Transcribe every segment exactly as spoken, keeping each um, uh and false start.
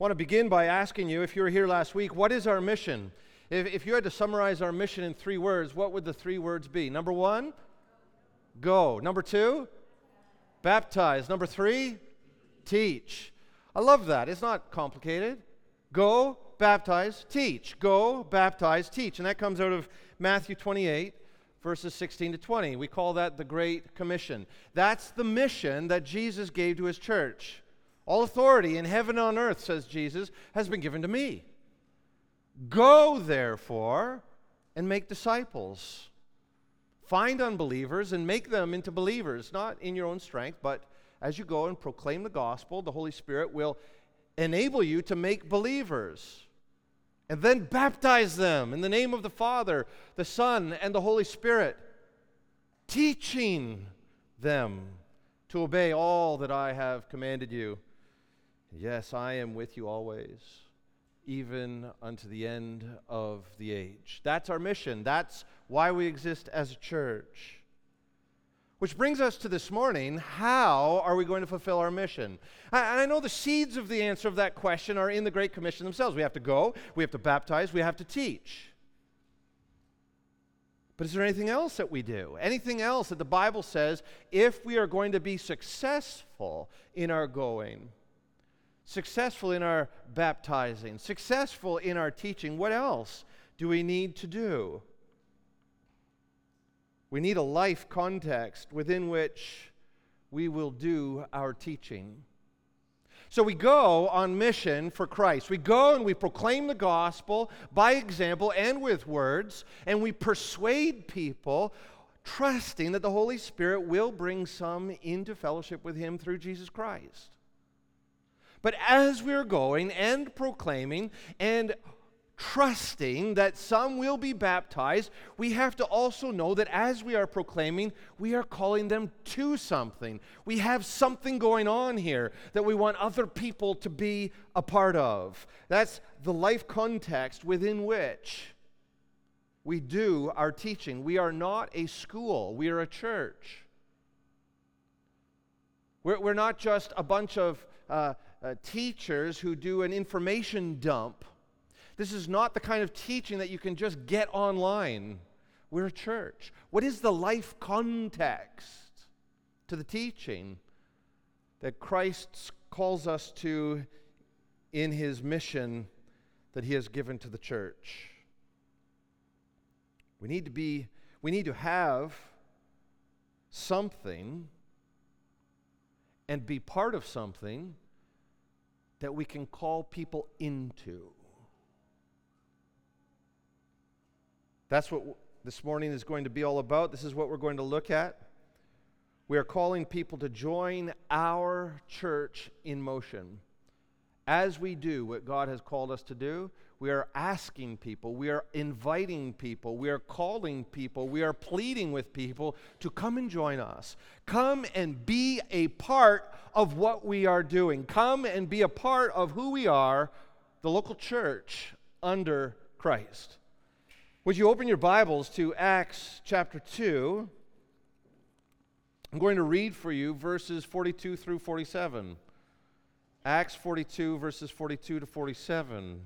want to begin by asking you, if you were here last week, what is our mission? If, if you had to summarize our mission in three words, what would the three words be? Number one, go. Number two, baptize. Number three, teach. I love that. It's not complicated. Go, baptize, teach. Go, baptize, teach. And that comes out of Matthew twenty-eight, verses sixteen to twenty. We call that the Great Commission. That's the mission that Jesus gave to his church. All authority in heaven and on earth, says Jesus, has been given to me. Go, therefore, and make disciples. Find unbelievers and make them into believers, not in your own strength, but as you go and proclaim the gospel, the Holy Spirit will enable you to make believers. And then baptize them in the name of the Father, the Son, and the Holy Spirit, teaching them to obey all that I have commanded you. Yes, I am with you always, even unto the end of the age. That's our mission. That's why we exist as a church. Which brings us to this morning, how are we going to fulfill our mission? And I know the seeds of the answer of that question are in the Great Commission themselves. We have to go, we have to baptize, we have to teach. But is there anything else that we do? Anything else that the Bible says if we are going to be successful in our going, successful in our baptizing, successful in our teaching, what else do we need to do? We need a life context within which we will do our teaching. So we go on mission for Christ. We go and we proclaim the gospel by example and with words, and we persuade people, trusting that the Holy Spirit will bring some into fellowship with Him through Jesus Christ. But as we're going and proclaiming and trusting that some will be baptized, we have to also know that as we are proclaiming, we are calling them to something. We have something going on here that we want other people to be a part of. That's the life context within which we do our teaching. We are not a school, we are a church. We're, we're not just a bunch of uh, uh, teachers who do an information dump. This is not the kind of teaching that you can just get online. We're a church. What is the life context to the teaching that Christ calls us to in his mission that he has given to the church? We need to be, we need to have something and be part of something that we can call people into. That's what this morning is going to be all about. This is what we're going to look at. We are calling people to join our church in motion. As we do what God has called us to do, we are asking people, we are inviting people, we are calling people, we are pleading with people to come and join us. Come and be a part of what we are doing. Come and be a part of who we are, the local church under Christ. Would you open your Bibles to Acts chapter two? I'm going to read for you verses forty-two through forty-seven. Acts forty-two, verses forty-two to forty-seven.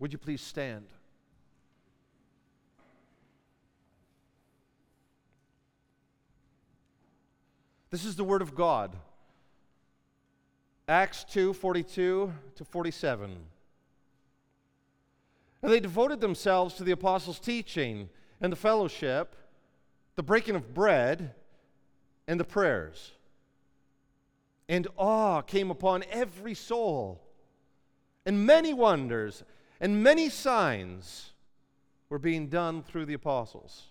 Would you please stand? This is the Word of God. Acts two, forty-two to forty-seven. And they devoted themselves to the apostles' teaching and the fellowship, the breaking of bread, and the prayers. And awe came upon every soul, and many wonders and many signs were being done through the apostles.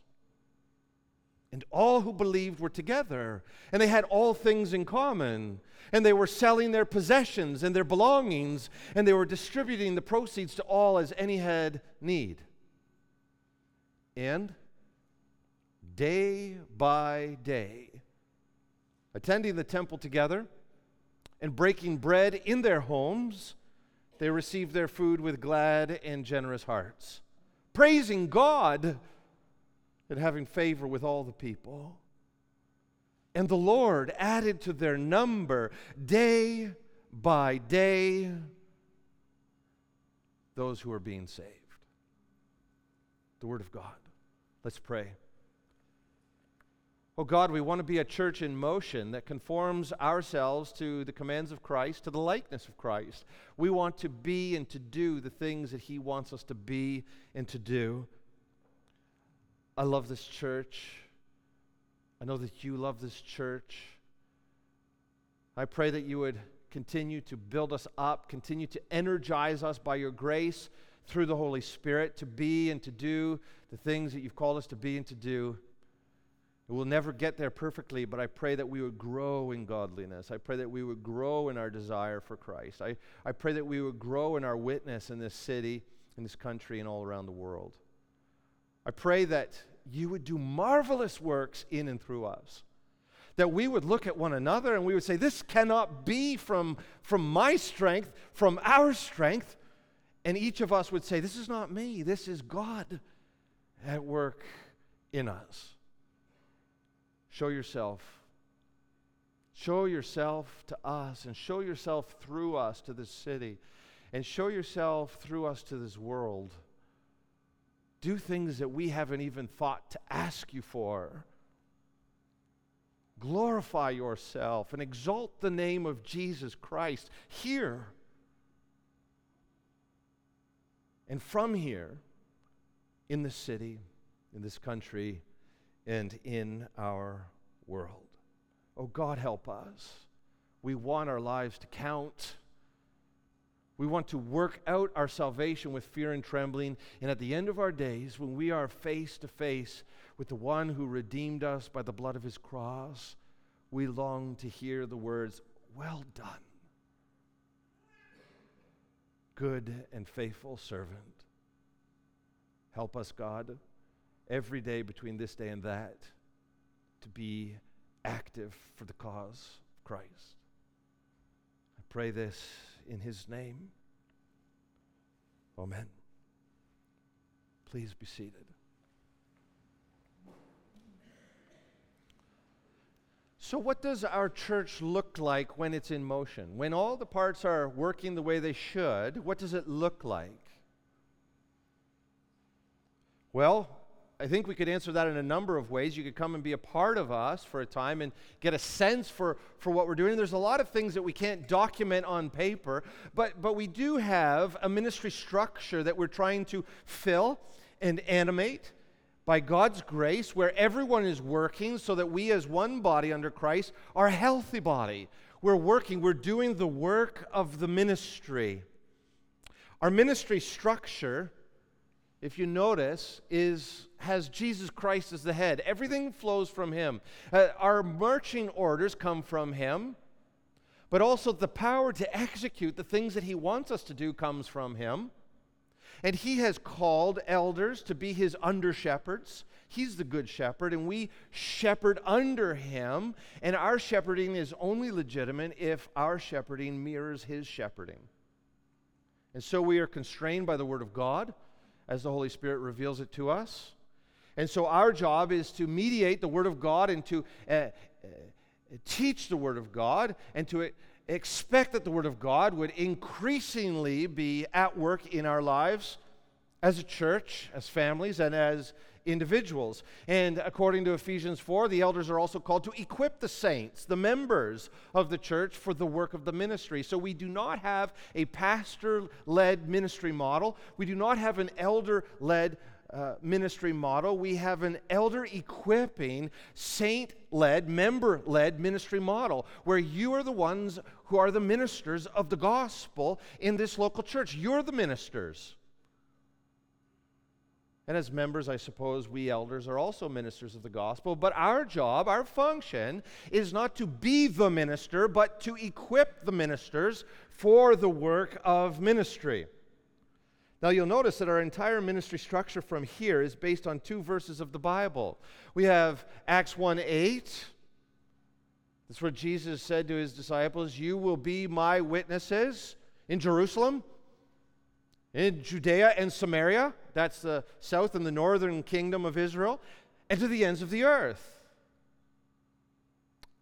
And all who believed were together, and they had all things in common, and they were selling their possessions and their belongings, and they were distributing the proceeds to all as any had need. And day by day, attending the temple together and breaking bread in their homes, they received their food with glad and generous hearts, praising God and having favor with all the people. And the Lord added to their number day by day those who are being saved. The Word of God. Let's pray. Oh God, we want to be a church in motion that conforms ourselves to the commands of Christ, to the likeness of Christ. We want to be and to do the things that He wants us to be and to do. I love this church. I know that you love this church. I pray that you would continue to build us up, continue to energize us by your grace through the Holy Spirit to be and to do the things that you've called us to be and to do. We'll never get there perfectly, but I pray that we would grow in godliness. I pray that we would grow in our desire for Christ. I, I pray that we would grow in our witness in this city, in this country, and all around the world. I pray that you would do marvelous works in and through us, that we would look at one another and we would say, this cannot be from, from my strength, from our strength. And each of us would say, this is not me, this is God at work in us. Show yourself. Show yourself to us, and show yourself through us to this city, and show yourself through us to this world. Do things that we haven't even thought to ask you for. Glorify yourself and exalt the name of Jesus Christ here. And from here, in this city, in this country, and in our world. Oh God, help us. We want our lives to count. We want to work out our salvation with fear and trembling. And at the end of our days, when we are face to face with the one who redeemed us by the blood of his cross, we long to hear the words, well done, good and faithful servant. Help us, God. Every day between this day and that, to be active for the cause of Christ. I pray this in his name. Amen. Please be seated. So what does our church look like when it's in motion? When all the parts are working the way they should, what does it look like? Well, I think we could answer that in a number of ways. You could come and be a part of us for a time and get a sense for, for what we're doing. There's a lot of things that we can't document on paper, but, but we do have a ministry structure that we're trying to fill and animate by God's grace, where everyone is working so that we as one body under Christ are a healthy body. We're working, we're doing the work of the ministry. Our ministry structure, if you notice, is has Jesus Christ as the head. Everything flows from him. Uh, our marching orders come from him, but also the power to execute the things that he wants us to do comes from him. And he has called elders to be his under-shepherds. He's the good shepherd, and we shepherd under him. And our shepherding is only legitimate if our shepherding mirrors his shepherding. And so we are constrained by the Word of God, as the Holy Spirit reveals it to us. And so our job is to mediate the Word of God and to uh, uh, teach the Word of God and to expect that the Word of God would increasingly be at work in our lives as a church, as families, and as individuals. And according to Ephesians four, the elders are also called to equip the saints, the members of the church, for the work of the ministry. So we do not have a pastor-led ministry model. We do not have an elder-led uh, ministry model. We have an elder-equipping, saint-led, member-led ministry model, where you are the ones who are the ministers of the gospel in this local church. You're the ministers. And as members, I suppose we elders are also ministers of the gospel. But our job, our function, is not to be the minister, but to equip the ministers for the work of ministry. Now you'll notice that our entire ministry structure from here is based on two verses of the Bible. We have Acts one eight. That's where Jesus said to his disciples, you will be my witnesses in Jerusalem, in Judea and Samaria, that's the south and the northern kingdom of Israel, and to the ends of the earth.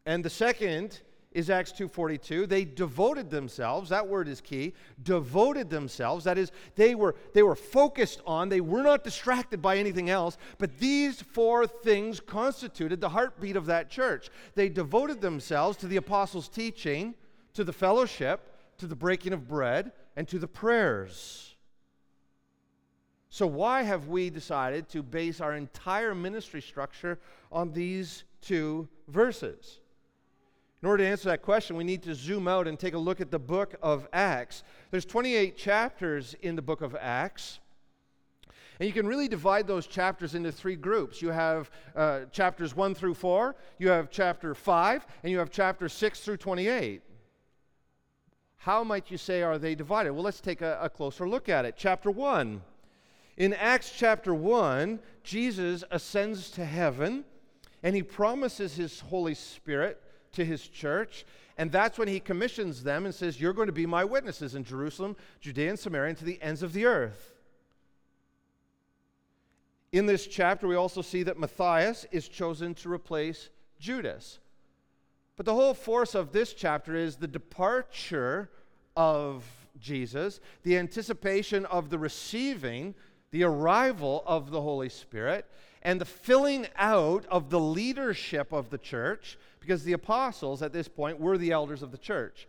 And the second is Acts two forty-two. They devoted themselves, that word is key, devoted themselves. That is, they were, they were focused on, they were not distracted by anything else, but these four things constituted the heartbeat of that church. They devoted themselves to the apostles' teaching, to the fellowship, to the breaking of bread, and to the prayers. So why have we decided to base our entire ministry structure on these two verses? In order to answer that question, we need to zoom out and take a look at the book of Acts. There's twenty-eight chapters in the book of Acts. And you can really divide those chapters into three groups. You have uh, chapters one through four, you have chapter five, and you have chapter six through twenty-eight. How might you say are they divided? Well, let's take a, a closer look at it. Chapter one. In Acts chapter one, Jesus ascends to heaven, and he promises his Holy Spirit to his church, and that's when he commissions them and says, you're going to be my witnesses in Jerusalem, Judea, and Samaria, and to the ends of the earth. In this chapter, we also see that Matthias is chosen to replace Judas. But the whole force of this chapter is the departure of Jesus, the anticipation of the receiving, the arrival of the Holy Spirit, and the filling out of the leadership of the church, because the apostles at this point were the elders of the church.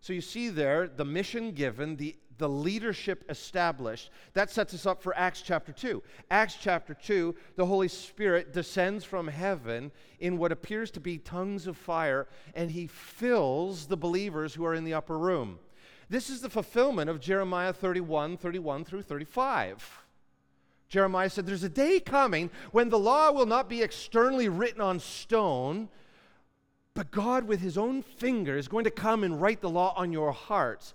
So you see there the mission given, the the leadership established. That sets us up for Acts chapter two. Acts chapter two, the Holy Spirit descends from heaven in what appears to be tongues of fire, and he fills the believers who are in the upper room. This is the fulfillment of Jeremiah thirty-one, thirty-one through thirty-five. Jeremiah said, there's a day coming when the law will not be externally written on stone, but God with his own finger is going to come and write the law on your hearts.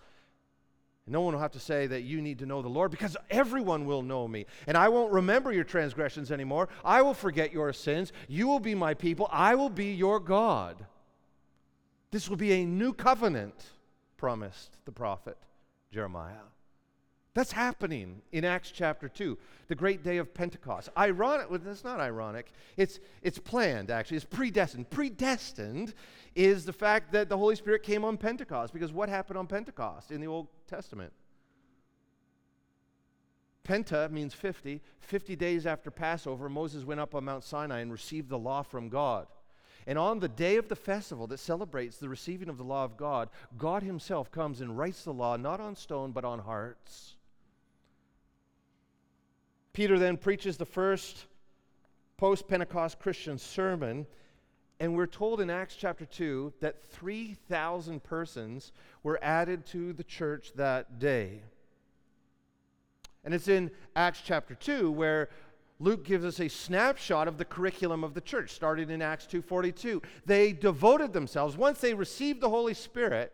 And no one will have to say that you need to know the Lord, because everyone will know me. And I won't remember your transgressions anymore. I will forget your sins. You will be my people. I will be your God. This will be a new covenant, promised the prophet Jeremiah. That's happening in Acts chapter two, the great day of Pentecost. Ironic, well, that's not ironic. It's, it's planned, actually. It's predestined. Predestined is the fact that the Holy Spirit came on Pentecost, because what happened on Pentecost in the Old Testament? Penta means fifty. Fifty days after Passover, Moses went up on Mount Sinai and received the law from God. And on the day of the festival that celebrates the receiving of the law of God, God himself comes and writes the law, not on stone, but on hearts. Peter then preaches the first post-Pentecost Christian sermon, and we're told in Acts chapter two that three thousand persons were added to the church that day. And it's in Acts chapter two where Luke gives us a snapshot of the curriculum of the church, started in Acts two forty-two. They devoted themselves. Once they received the Holy Spirit,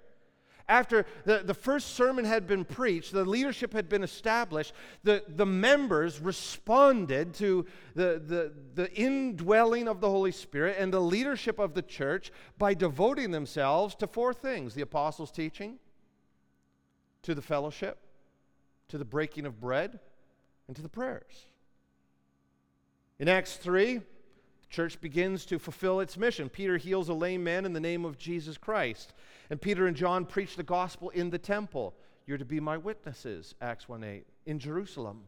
after the, the first sermon had been preached, the leadership had been established, the, the members responded to the, the, the indwelling of the Holy Spirit and the leadership of the church by devoting themselves to four things: the apostles' teaching, to the fellowship, to the breaking of bread, and to the prayers. In Acts three, the church begins to fulfill its mission. Peter heals a lame man in the name of Jesus Christ. And Peter and John preach the gospel in the temple. You're to be my witnesses, Acts one eight, in Jerusalem.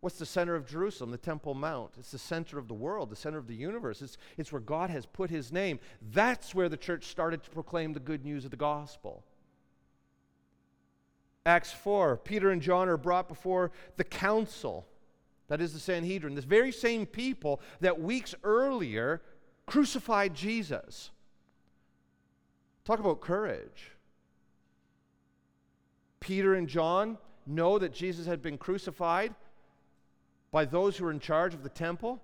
What's the center of Jerusalem? The Temple Mount. It's the center of the world, the center of the universe. It's, it's where God has put his name. That's where the church started to proclaim the good news of the gospel. Acts four, Peter and John are brought before the council. That is the Sanhedrin, this very same people that weeks earlier crucified Jesus. Talk about courage. Peter and John know that Jesus had been crucified by those who were in charge of the temple.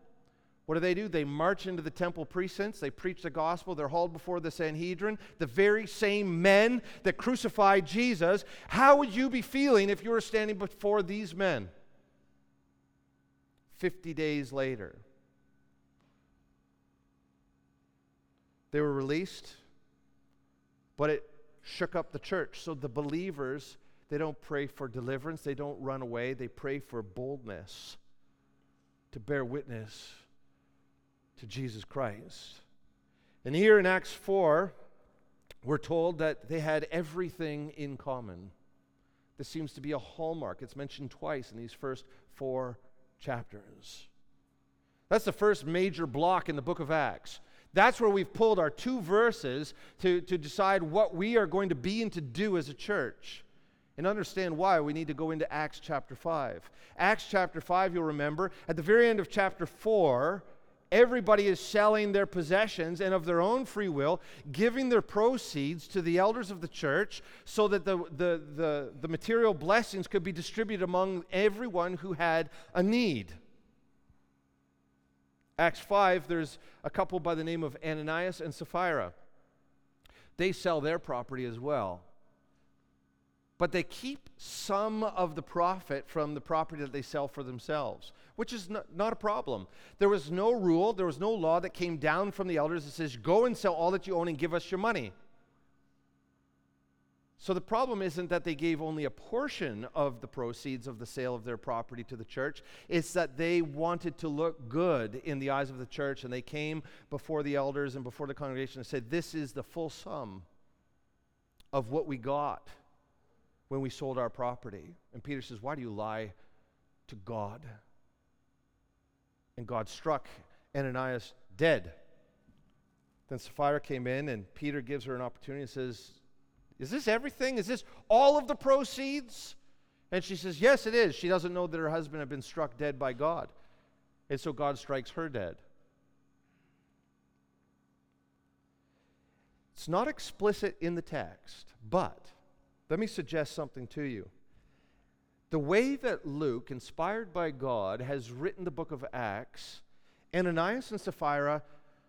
What do they do? They march into the temple precincts, they preach the gospel, they're hauled before the Sanhedrin, the very same men that crucified Jesus. How would you be feeling if you were standing before these men fifty days later? They were released, but it shook up the church. So the believers, they don't pray for deliverance, they don't run away, they pray for boldness to bear witness to Jesus Christ. And here in Acts four, we're told that they had everything in common. This seems to be a hallmark. It's mentioned twice in these first four chapters. That's the first major block in the book of Acts. That's where we've pulled our two verses to, to decide what we are going to be and to do as a church. And understand why we need to go into Acts chapter five. Acts chapter five, you'll remember, at the very end of chapter four, everybody is selling their possessions and of their own free will, giving their proceeds to the elders of the church so that the, the, the, the material blessings could be distributed among everyone who had a need. Acts five, there's a couple by the name of Ananias and Sapphira. They sell their property as well. But they keep some of the profit from the property that they sell for themselves, which is not, not a problem. There was no rule, there was no law that came down from the elders that says, go and sell all that you own and give us your money. So the problem isn't that they gave only a portion of the proceeds of the sale of their property to the church. It's that they wanted to look good in the eyes of the church, and they came before the elders and before the congregation and said, this is the full sum of what we got when we sold our property. And Peter says, why do you lie to God? And God struck Ananias dead. Then Sapphira came in, and Peter gives her an opportunity and says, is this everything? Is this all of the proceeds? And she says, yes, it is. She doesn't know that her husband had been struck dead by God. And so God strikes her dead. It's not explicit in the text, but let me suggest something to you. The way that Luke, inspired by God, has written the book of Acts, Ananias and Sapphira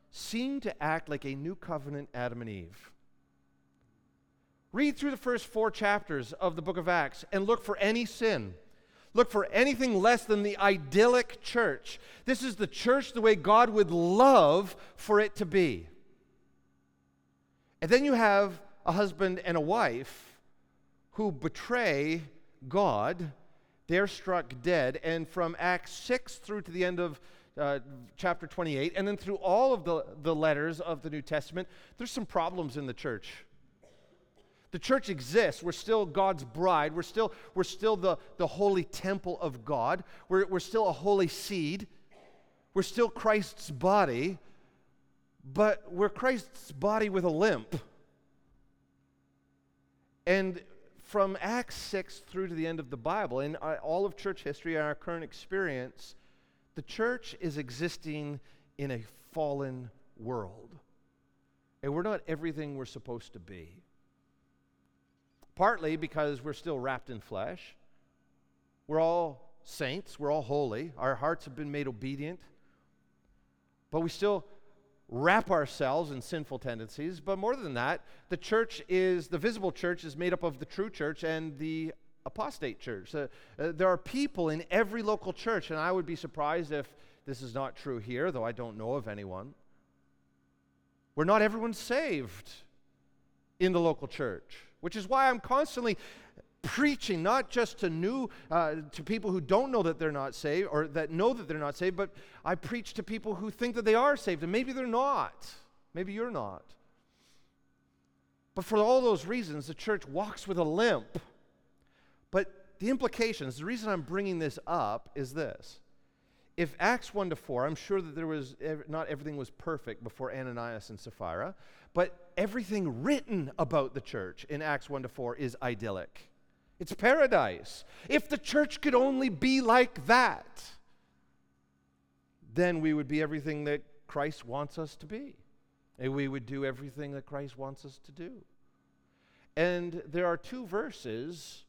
seem to act like a new covenant Adam and Eve. Read through the first four chapters of the book of Acts and look for any sin. Look for anything less than the idyllic church. This is the church the way God would love for it to be. And then you have a husband and a wife who betray God. They're struck dead. And from Acts six through to the end of Uh, chapter twenty-eight, and then through all of the, the letters of the New Testament, there's some problems in the church. The church exists. We're still God's bride. We're still, we're still the, the holy temple of God. We're, we're still a holy seed. We're still Christ's body, but we're Christ's body with a limp. And from Acts six through to the end of the Bible, in all of church history and our current experience, the church is existing in a fallen world. And we're not everything we're supposed to be. Partly because we're still wrapped in flesh. We're all saints. We're all holy. Our hearts have been made obedient. But we still wrap ourselves in sinful tendencies. But more than that, the church is, the visible church is made up of the true church and the apostate church. Uh, uh, there are people in every local church, and I would be surprised if this is not true here, though I don't know of anyone, where not everyone's saved in the local church, which is why I'm constantly preaching not just to new uh, to people who don't know that they're not saved or that know that they're not saved, but I preach to people who think that they are saved, and maybe they're not. Maybe you're not. But for all those reasons, the church walks with a limp. But the implications, the reason I'm bringing this up is this. If Acts one to four, I'm sure that there was ev- not everything was perfect before Ananias and Sapphira, but everything written about the church in Acts one to four is idyllic. It's paradise. If the church could only be like that, then we would be everything that Christ wants us to be. And we would do everything that Christ wants us to do. And there are two verses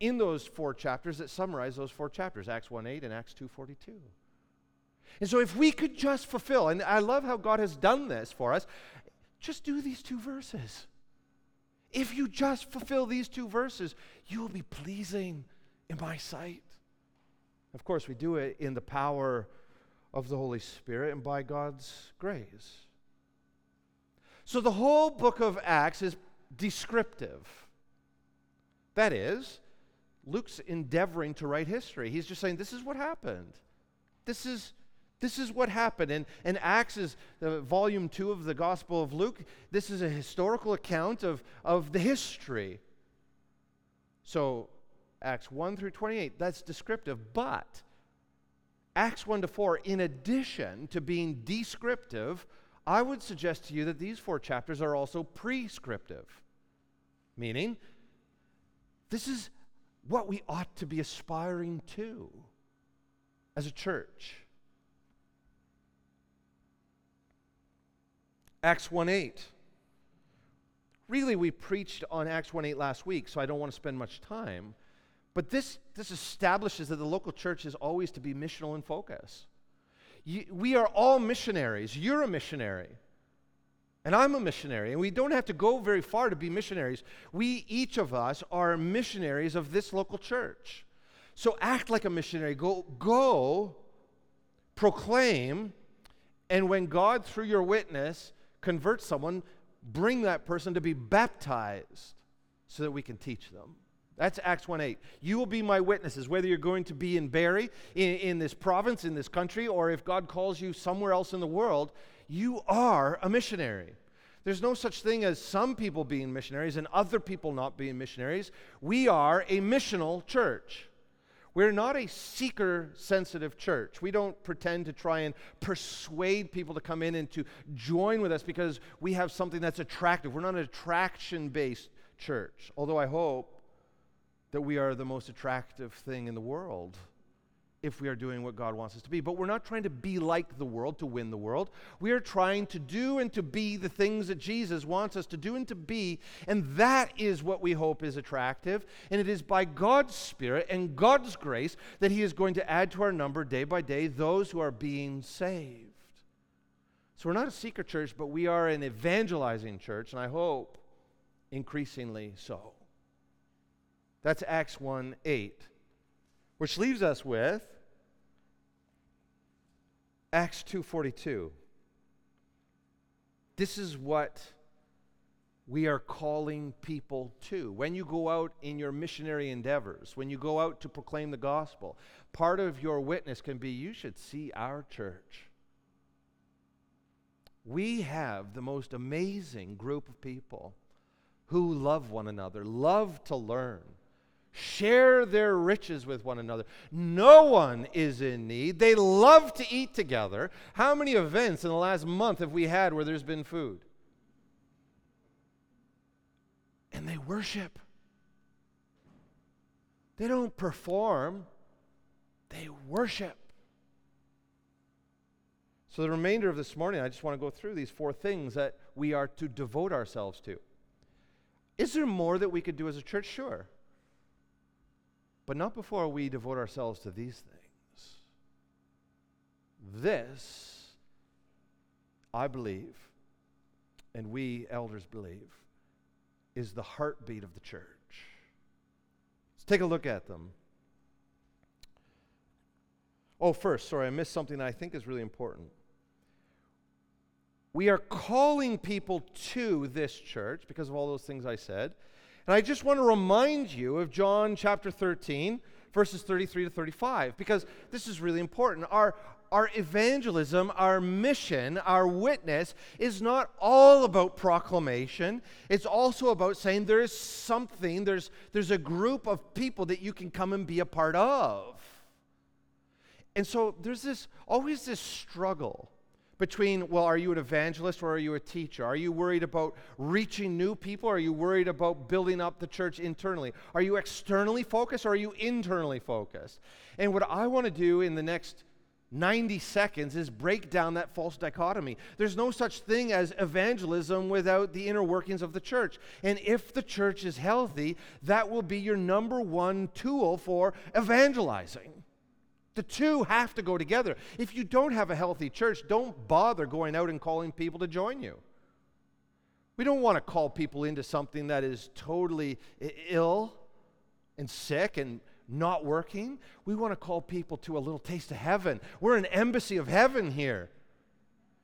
in those four chapters that summarize those four chapters, Acts one eight and Acts two forty-two. And so if we could just fulfill, and I love how God has done this for us, just do these two verses. If you just fulfill these two verses, you will be pleasing in my sight. Of course, we do it in the power of the Holy Spirit and by God's grace. So the whole book of Acts is descriptive. That is, Luke's endeavoring to write history. He's just saying, this is what happened. This is This is what happened. And, and Acts is uh, volume two of the Gospel of Luke. This is a historical account of, of the history. So Acts one through twenty-eight, that's descriptive. But Acts one to four, in addition to being descriptive, I would suggest to you that these four chapters are also prescriptive. Meaning, this is what we ought to be aspiring to as a church. Acts one eight. Really, we preached on Acts one eight last week, so I don't want to spend much time. But this, this establishes that the local church is always to be missional in focus. You, we are all missionaries. You're a missionary. And I'm a missionary. And we don't have to go very far to be missionaries. We, each of us, are missionaries of this local church. So act like a missionary. Go, go, proclaim, and when God, through your witness, convert someone, bring that person to be baptized so that we can teach them. That's Acts one eight. You will be my witnesses, whether you're going to be in Barrie, in, in this province, in this country, or if God calls you somewhere else in the world, you are a missionary. There's no such thing as some people being missionaries and other people not being missionaries. We are a missional church. We're not a seeker-sensitive church. We don't pretend to try and persuade people to come in and to join with us because we have something that's attractive. We're not an attraction-based church, although I hope that we are the most attractive thing in the world if we are doing what God wants us to be. But we're not trying to be like the world to win the world. We are trying to do and to be the things that Jesus wants us to do and to be, and that is what we hope is attractive, and it is by God's Spirit and God's grace that He is going to add to our number day by day those who are being saved. So we're not a seeker church, but we are an evangelizing church, and I hope increasingly so. That's Acts one eight. Which leaves us with Acts two forty-two. This is what we are calling people to. When you go out in your missionary endeavors, when you go out to proclaim the gospel, part of your witness can be, you should see our church. We have the most amazing group of people who love one another, love to learn, share their riches with one another. No one is in need. They love to eat together. How many events in the last month have we had where there's been food? And they worship. They don't perform. They worship. So the remainder of this morning, I just want to go through these four things that we are to devote ourselves to. Is there more that we could do as a church? Sure. But not before we devote ourselves to these things. This, I believe, and we elders believe, is the heartbeat of the church. Let's take a look at them. Oh, first, sorry, I missed something that I think is really important. We are calling people to this church because of all those things I said. And I just want to remind you of John chapter thirteen, verses thirty-three to thirty-five, because this is really important. Our, our evangelism, our mission, our witness is not all about proclamation. It's also about saying there is something, there's, there's a group of people that you can come and be a part of. And so there's this always this struggle between, well, are you an evangelist or are you a teacher? Are you worried about reaching new people? Are you worried about building up the church internally? Are you externally focused or are you internally focused? And what I want to do in the next ninety seconds is break down that false dichotomy. There's no such thing as evangelism without the inner workings of the church. And if the church is healthy, that will be your number one tool for evangelizing. The two have to go together. If you don't have a healthy church, don't bother going out and calling people to join you. We don't want to call people into something that is totally ill and sick and not working. We want to call people to a little taste of heaven. We're an embassy of heaven here.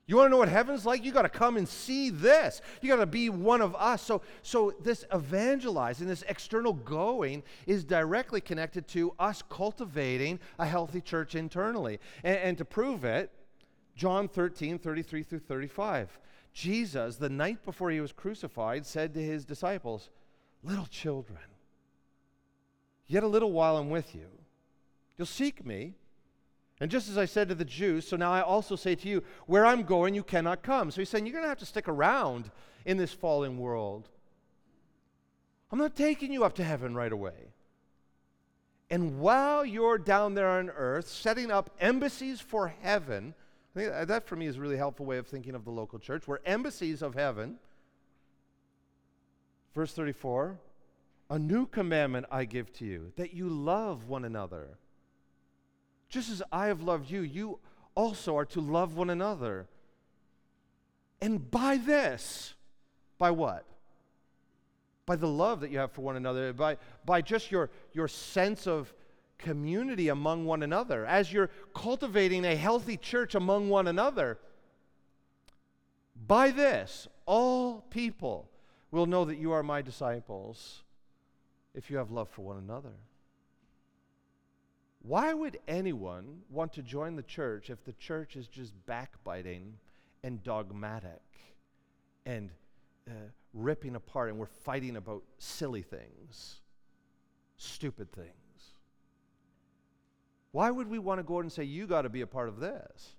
You want to know what heaven's like? You got to come and see this. You got to be one of us. So, so this evangelizing, this external going is directly connected to us cultivating a healthy church internally. And, and to prove it, John thirteen, thirty-three through thirty-five. Jesus, the night before he was crucified, said to his disciples, "Little children, yet a little while I'm with you. You'll seek me. And just as I said to the Jews, so now I also say to you, where I'm going, you cannot come." So he's saying, you're going to have to stick around in this fallen world. I'm not taking you up to heaven right away. And while you're down there on earth, setting up embassies for heaven, I think that for me is a really helpful way of thinking of the local church. We're embassies of heaven. Verse thirty-four, "A new commandment I give to you, that you love one another. Just as I have loved you, you also are to love one another. And by this," by what? By the love that you have for one another, by, by just your, your sense of community among one another, as you're cultivating a healthy church among one another, "by this, all people will know that you are my disciples, if you have love for one another." Why would anyone want to join the church if the church is just backbiting and dogmatic and uh, ripping apart, and we're fighting about silly things, stupid things? Why would we want to go out and say, you got to be a part of this?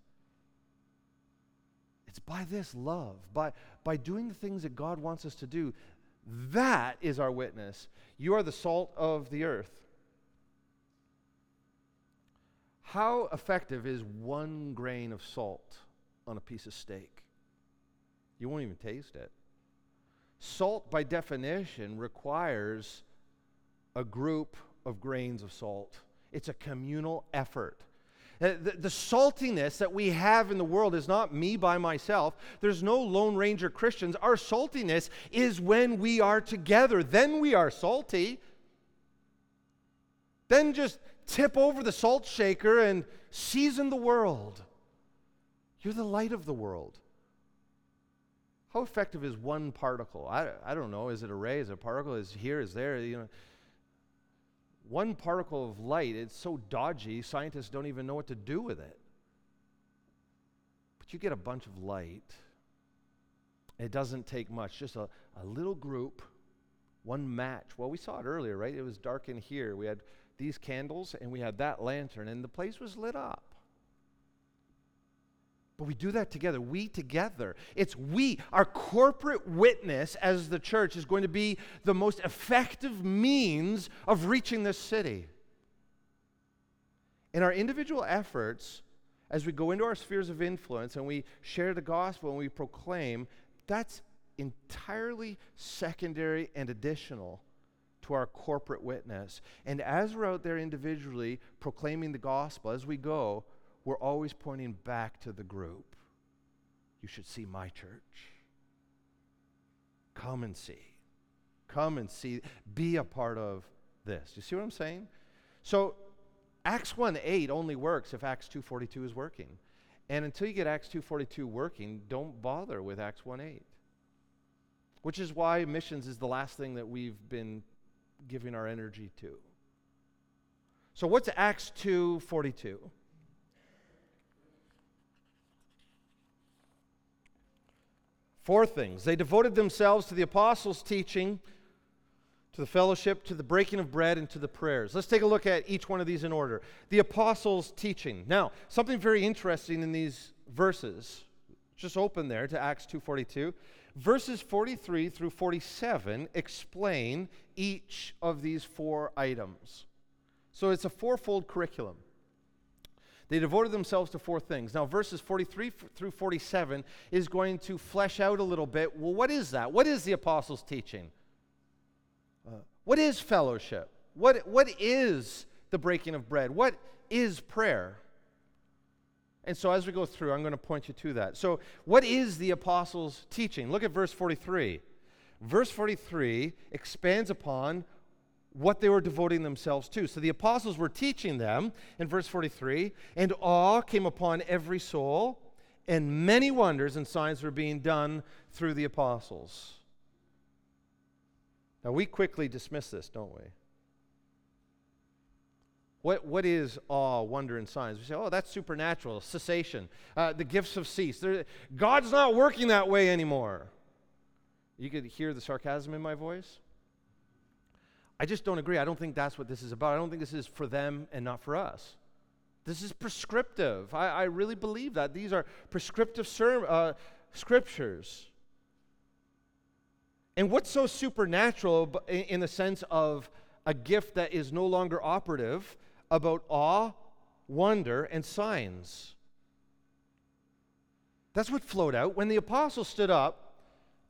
It's by this love, by, by doing the things that God wants us to do. That is our witness. You are the salt of the earth. How effective is one grain of salt on a piece of steak? You won't even taste it. Salt, by definition, requires a group of grains of salt. It's a communal effort. Uh, the, the saltiness that we have in the world is not me by myself. There's no Lone Ranger Christians. Our saltiness is when we are together. Then we are salty. Then just tip over the salt shaker and season the world. You're the light of the world. How effective is one particle? I, I don't know. Is it a ray? Is it a particle? Is it here? Is there? You know, one particle of light, it's so dodgy, scientists don't even know what to do with it. But you get a bunch of light. It doesn't take much. Just a, a little group, one match. Well, we saw it earlier, right? It was dark in here. We had these candles, and we had that lantern, and the place was lit up. But we do that together. We together. It's we. Our corporate witness as the church is going to be the most effective means of reaching this city. In our individual efforts, as we go into our spheres of influence and we share the gospel and we proclaim, that's entirely secondary and additional to our corporate witness. And as we're out there individually proclaiming the gospel, as we go, we're always pointing back to the group. You should see my church. Come and see. Come and see. Be a part of this. You see what I'm saying? So Acts one eight only works if Acts two forty-two is working. And until you get Acts two forty-two working, don't bother with Acts one eight. Which is why missions is the last thing that we've been giving our energy to. So what's Acts two forty-two? Four things. They devoted themselves to the apostles' teaching, to the fellowship, to the breaking of bread, and to the prayers. Let's take a look at each one of these in order. The apostles' teaching. Now, something very interesting in these verses. Just open there to Acts two forty-two. Verses forty-three through forty-seven explain each of these four items. So it's a fourfold curriculum. They devoted themselves to four things. Now, verses forty-three through forty-seven is going to flesh out a little bit. Well, what is that? What is the apostles' teaching? Uh, what is fellowship? What, what is the breaking of bread? What is prayer? And so as we go through, I'm going to point you to that. So what is the apostles' teaching? Look at verse forty-three. Verse forty-three expands upon what they were devoting themselves to. So the apostles were teaching them in verse forty-three, and awe came upon every soul, and many wonders and signs were being done through the apostles. Now we quickly dismiss this, don't we? What What is awe, wonder, and signs? We say, oh, that's supernatural, cessation, uh, the gifts have ceased. There, God's not working that way anymore. You could hear the sarcasm in my voice. I just don't agree. I don't think that's what this is about. I don't think this is for them and not for us. This is prescriptive. I, I really believe that. These are prescriptive ser- uh, scriptures. And what's so supernatural in the sense of a gift that is no longer operative about awe, wonder, and signs? That's what flowed out. When the apostles stood up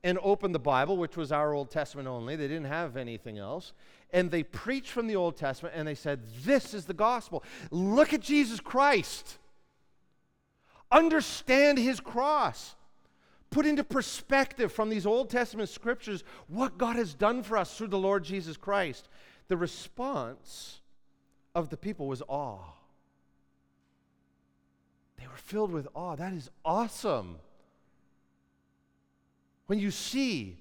and opened the Bible, which was our Old Testament only, they didn't have anything else, and they preached from the Old Testament, and they said, this is the gospel. Look at Jesus Christ. Understand his cross. Put into perspective from these Old Testament scriptures what God has done for us through the Lord Jesus Christ. The response of the people was awe. They were filled with awe. That is awesome. When you see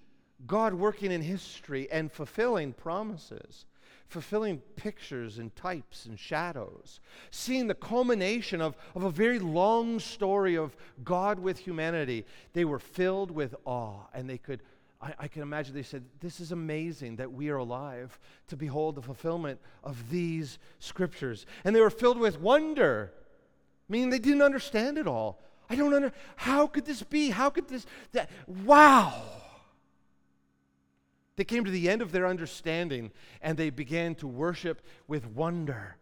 God working in history and fulfilling promises, fulfilling pictures and types and shadows, seeing the culmination of, of a very long story of God with humanity, they were filled with awe. And they could, I, I can imagine they said, this is amazing that we are alive to behold the fulfillment of these scriptures. And they were filled with wonder, meaning they didn't understand it all. I don't under, how could this be? How could this, that, wow. They came to the end of their understanding, and they began to worship with wonder.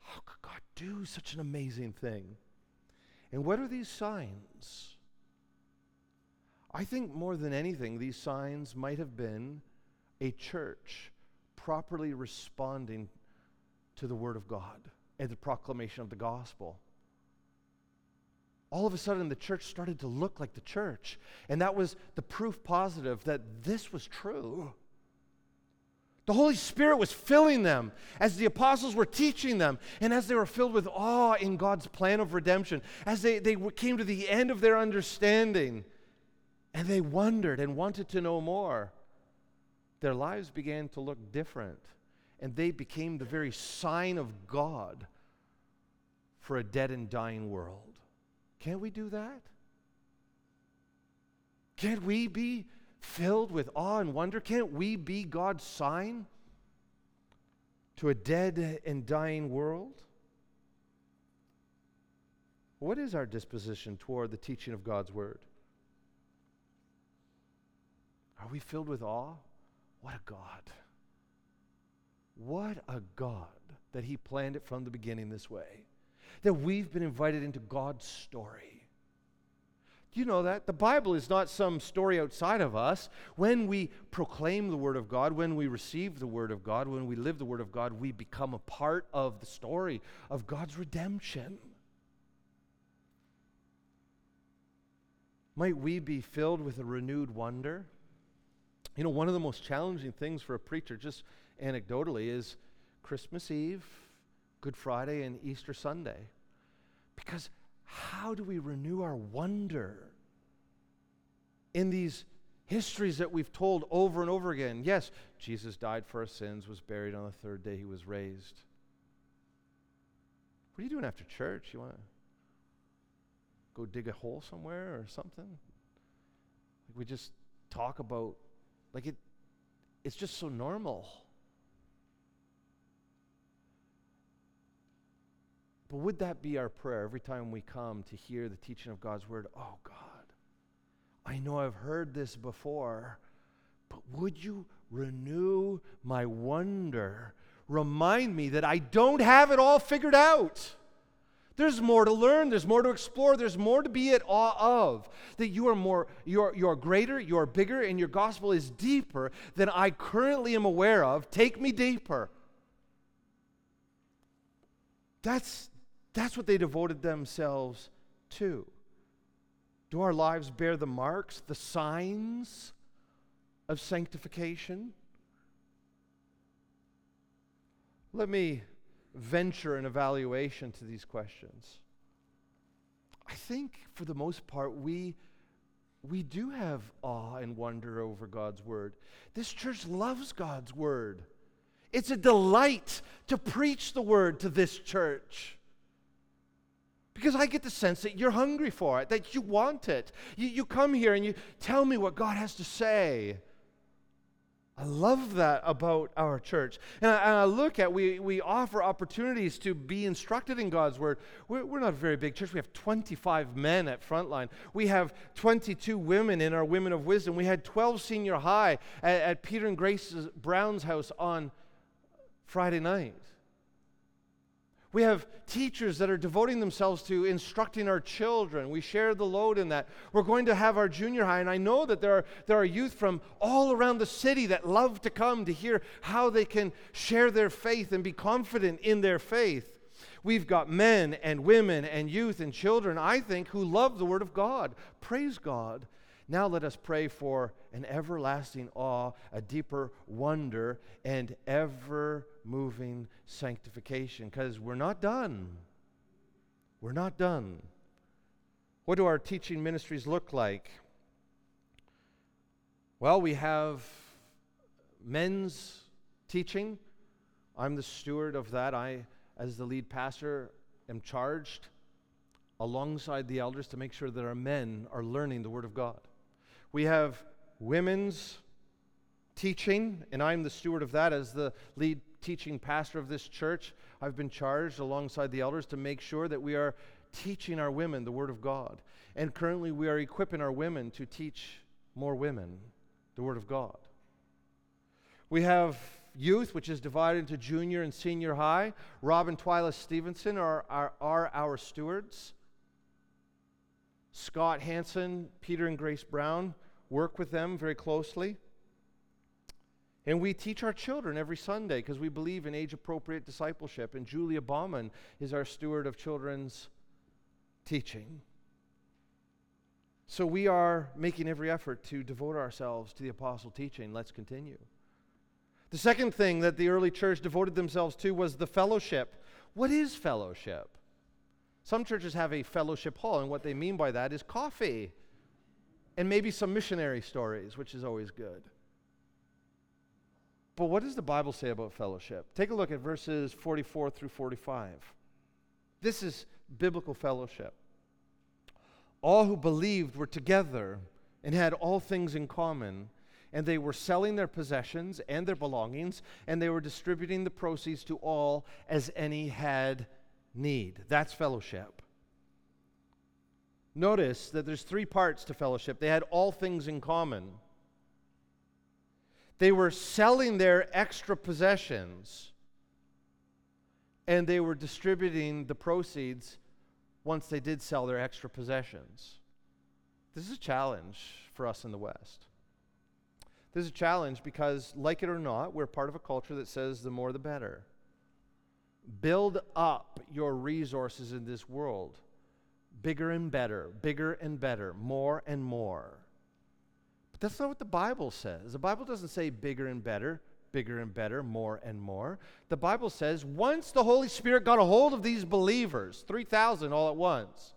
How could God do such an amazing thing? And what are these signs? I think more than anything, these signs might have been a church properly responding to the Word of God and the proclamation of the gospel. All of a sudden, the church started to look like the church. And that was the proof positive that this was true. The Holy Spirit was filling them as the apostles were teaching them, and as they were filled with awe in God's plan of redemption, as they, they came to the end of their understanding, and they wondered and wanted to know more. Their lives began to look different, and they became the very sign of God for a dead and dying world. Can't we do that? Can't we be filled with awe and wonder? Can't we be God's sign to a dead and dying world? What is our disposition toward the teaching of God's Word? Are we filled with awe? What a God. What a God that He planned it from the beginning this way. That we've been invited into God's story. Do you know that? The Bible is not some story outside of us. When we proclaim the Word of God, when we receive the Word of God, when we live the Word of God, we become a part of the story of God's redemption. Might we be filled with a renewed wonder? You know, one of the most challenging things for a preacher, just anecdotally, is Christmas Eve, Good Friday, and Easter Sunday. Because how do we renew our wonder in these histories that we've told over and over again? Yes, Jesus died for our sins, was buried, on the third day he was raised. What are you doing after church? You want to go dig a hole somewhere or something? Like we just talk about, like it, it's just so normal. But would that be our prayer every time we come to hear the teaching of God's Word? Oh, God, I know I've heard this before, but would you renew my wonder? Remind me that I don't have it all figured out. There's more to learn. There's more to explore. There's more to be at awe of. That you are more, you're you're greater, you're bigger, and your gospel is deeper than I currently am aware of. Take me deeper. That's That's what they devoted themselves to. Do our lives bear the marks, the signs of sanctification? Let me venture an evaluation to these questions. I think for the most part, we, we do have awe and wonder over God's Word. This church loves God's Word. It's a delight to preach the word to this church. Because I get the sense that you're hungry for it, that you want it. You, you come here and you tell me what God has to say. I love that about our church. And I, and I look at, we, we offer opportunities to be instructed in God's Word. We're, we're not a very big church. We have twenty-five men at Frontline. We have twenty-two women in our Women of Wisdom. We had twelve senior high at, at Peter and Grace Brown's house on Friday night. We have teachers that are devoting themselves to instructing our children. We share the load in that. We're going to have our junior high, and I know that there are, there are youth from all around the city that love to come to hear how they can share their faith and be confident in their faith. We've got men and women and youth and children, I think, who love the Word of God. Praise God. Now let us pray for an everlasting awe, a deeper wonder, and ever-moving sanctification, because we're not done. We're not done. What do our teaching ministries look like? Well, we have men's teaching. I'm the steward of that. I, as the lead pastor, am charged alongside the elders to make sure that our men are learning the Word of God. We have women's teaching, and I'm the steward of that as the lead teaching pastor of this church. I've been charged alongside the elders to make sure that we are teaching our women the Word of God. And currently we are equipping our women to teach more women the Word of God. We have youth, which is divided into junior and senior high. Robin Twyla Stevenson are, are, are our stewards. Scott Hanson, Peter and Grace Brown, work with them very closely. And we teach our children every Sunday because we believe in age-appropriate discipleship. And Julia Bauman is our steward of children's teaching. So we are making every effort to devote ourselves to the apostle teaching. Let's continue. The second thing that the early church devoted themselves to was the fellowship. What is fellowship? Some churches have a fellowship hall, and what they mean by that is coffee. And maybe some missionary stories, which is always good. But what does the Bible say about fellowship? Take a look at verses forty-four through forty-five. This is biblical fellowship. All who believed were together and had all things in common, and they were selling their possessions and their belongings, and they were distributing the proceeds to all as any had need. That's fellowship. Notice that there's three parts to fellowship. They had all things in common. They were selling their extra possessions, and they were distributing the proceeds once they did sell their extra possessions. This is a challenge for us in the West. This is a challenge because, like it or not, we're part of a culture that says the more the better. Build up your resources in this world. Bigger and better, bigger and better, more and more. But that's not what the Bible says. The Bible doesn't say bigger and better, bigger and better, more and more. The Bible says once the Holy Spirit got a hold of these believers, three thousand all at once,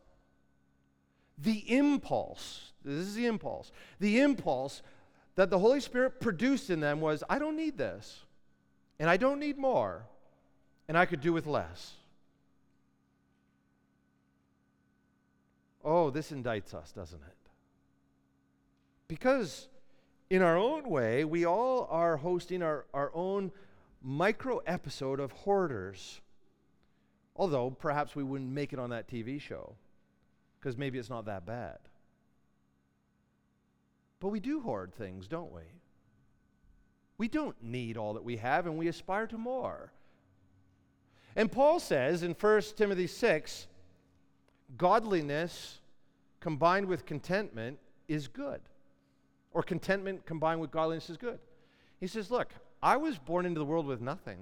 the impulse, this is the impulse, the impulse that the Holy Spirit produced in them was, I don't need this, and I don't need more, and I could do with less. Oh, this indicts us, doesn't it? Because in our own way, we all are hosting our, our own micro episode of hoarders. Although perhaps we wouldn't make it on that T V show, because maybe it's not that bad. But we do hoard things, don't we? We don't need all that we have, and we aspire to more. And Paul says in First Timothy six, godliness combined with contentment is good. Or contentment combined with godliness is good. He says, look, I was born into the world with nothing,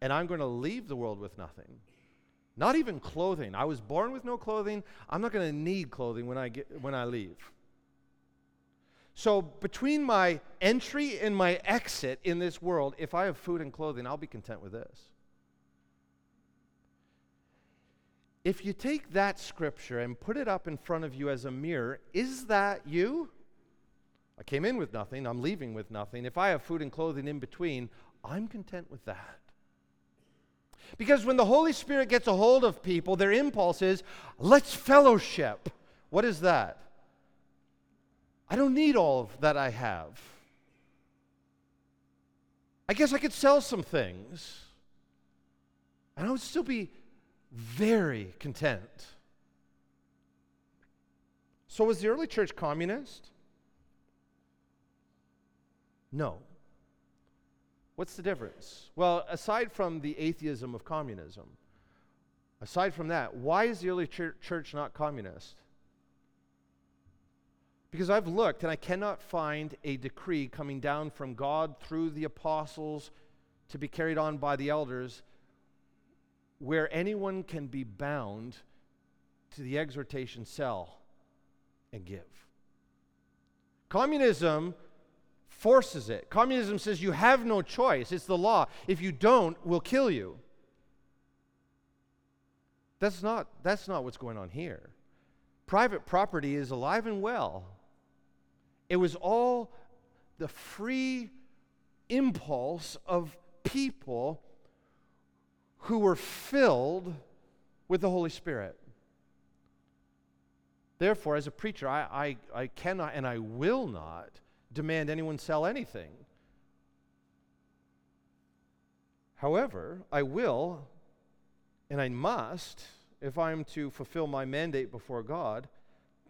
and I'm going to leave the world with nothing. Not even clothing. I was born with no clothing. I'm not going to need clothing when I get, when I leave. So between my entry and my exit in this world, if I have food and clothing, I'll be content with this. If you take that scripture and put it up in front of you as a mirror, is that you? I came in with nothing. I'm leaving with nothing. If I have food and clothing in between, I'm content with that. Because when the Holy Spirit gets a hold of people, their impulse is, let's fellowship. What is that? I don't need all of that I have. I guess I could sell some things, and I would still be very content. So was the early church communist? No. What's the difference? Well, aside from the atheism of communism, aside from that, why is the early church not communist? Because I've looked and I cannot find a decree coming down from God through the apostles to be carried on by the elders where anyone can be bound to the exhortation, sell and give. Communism forces it. Communism says you have no choice. It's the law. If you don't, we'll kill you. That's not, that's not what's going on here. Private property is alive and well. It was all the free impulse of people who were filled with the Holy Spirit. Therefore, as a preacher, I, I, I cannot and I will not demand anyone sell anything. However, I will and I must, if I am to fulfill my mandate before God,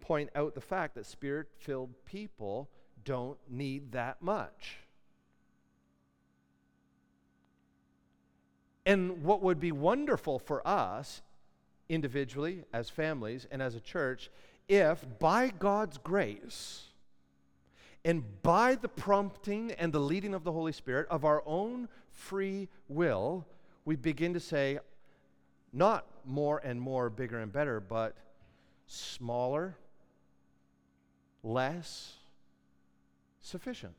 point out the fact that Spirit-filled people don't need that much. And what would be wonderful for us, individually, as families, and as a church, if by God's grace and by the prompting and the leading of the Holy Spirit of our own free will, we begin to say, not more and more, bigger and better, but smaller, less, sufficient.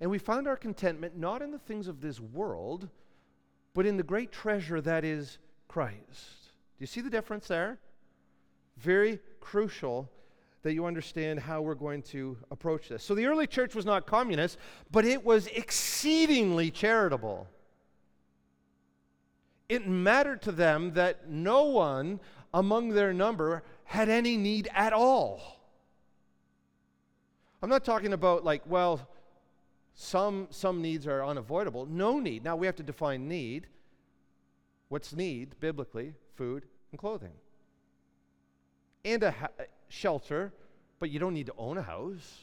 And we found our contentment not in the things of this world, but in the great treasure that is Christ. Do you see the difference there? Very crucial that you understand how we're going to approach this. So the early church was not communist, but it was exceedingly charitable. It mattered to them that no one among their number had any need at all. I'm not talking about like, well, some some needs are unavoidable. No need. Now we have to define need. What's need biblically? Food and clothing. And a ha- shelter, but you don't need to own a house.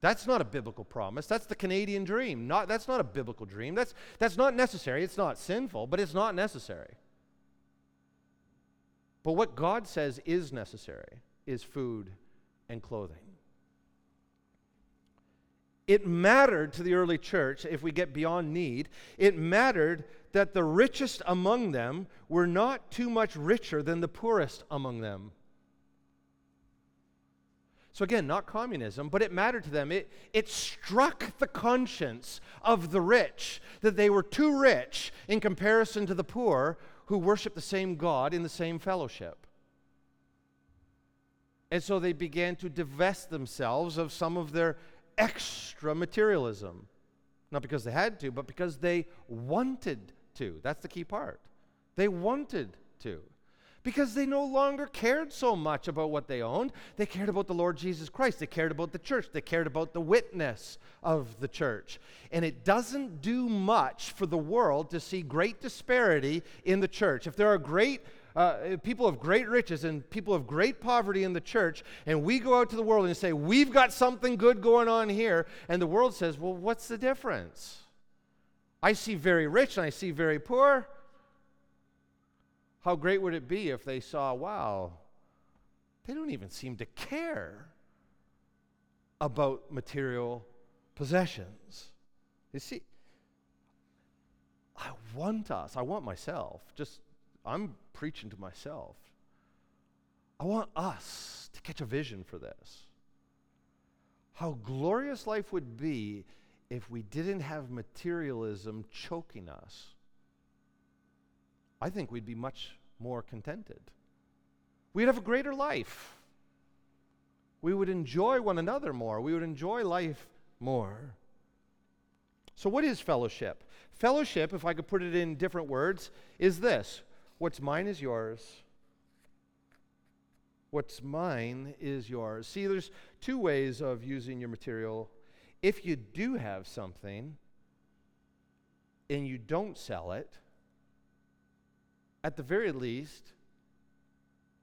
That's not a biblical promise. That's the Canadian dream. Not, that's not a biblical dream. That's, that's not necessary. It's not sinful, but it's not necessary. But what God says is necessary is food and clothing. It mattered to the early church, if we get beyond need, it mattered that the richest among them were not too much richer than the poorest among them. So again, not communism, but it mattered to them. It, it struck the conscience of the rich that they were too rich in comparison to the poor who worship the same God in the same fellowship. And so they began to divest themselves of some of their extra materialism. Not because they had to, but because they wanted to. That's the key part. They wanted to. Because they no longer cared so much about what they owned. They cared about the Lord Jesus Christ. They cared about the church. They cared about the witness of the church. And it doesn't do much for the world to see great disparity in the church. If there are great uh, people of great riches and people of great poverty in the church, and we go out to the world and say, we've got something good going on here, and the world says, well, what's the difference? I see very rich and I see very poor. How great would it be if they saw, wow, they don't even seem to care about material possessions. You see, I want us, I want myself, just, I'm preaching to myself. I want us to catch a vision for this. How glorious life would be if we didn't have materialism choking us. I think we'd be much more contented. We'd have a greater life. we would enjoy one another more. We would enjoy life more. So what is fellowship? Fellowship, if I could put it in different words, is this. What's mine is yours. What's mine is yours. See, there's two ways of using your material. If you do have something and you don't sell it, at the very least,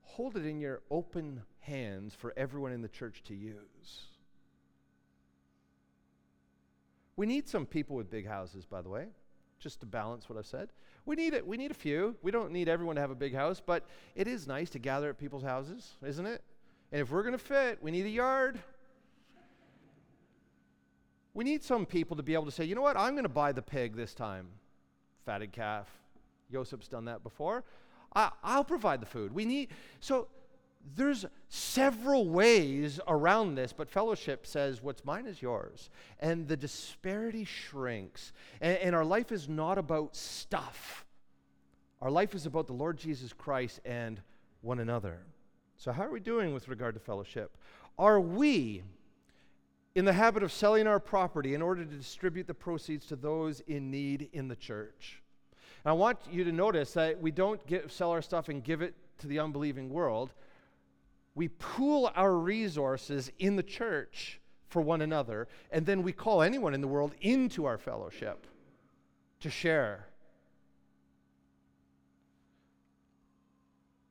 hold it in your open hands for everyone in the church to use. We need some people with big houses, by the way, just to balance what I've said. We need it. We need a few. We don't need everyone to have a big house, but it is nice to gather at people's houses, isn't it? And if we're going to fit, we need a yard. We need some people to be able to say, you know what, I'm going to buy the pig this time. Fatted calf. Joseph's done that before. I, I'll provide the food. We need, so there's several ways around this, but fellowship says what's mine is yours. And the disparity shrinks. And, and our life is not about stuff. Our life is about the Lord Jesus Christ and one another. So how are we doing with regard to fellowship? Are we in the habit of selling our property in order to distribute the proceeds to those in need in the church? And I want you to notice that we don't get, sell our stuff and give it to the unbelieving world. We pool our resources in the church for one another, and then we call anyone in the world into our fellowship to share.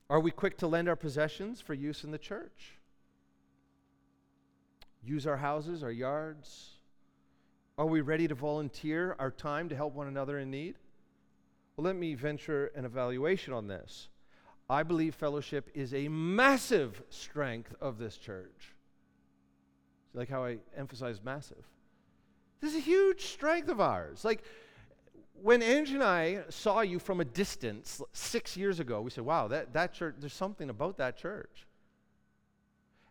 Are we quick to lend our possessions for use in the church? Use our houses, our yards? Are we ready to volunteer our time to help one another in need? Well, let me venture an evaluation on this. I believe fellowship is a massive strength of this church. Like how I emphasize massive. This is a huge strength of ours. Like when Angie and I saw you from a distance six years ago, we said, wow, that, that church, there's something about that church.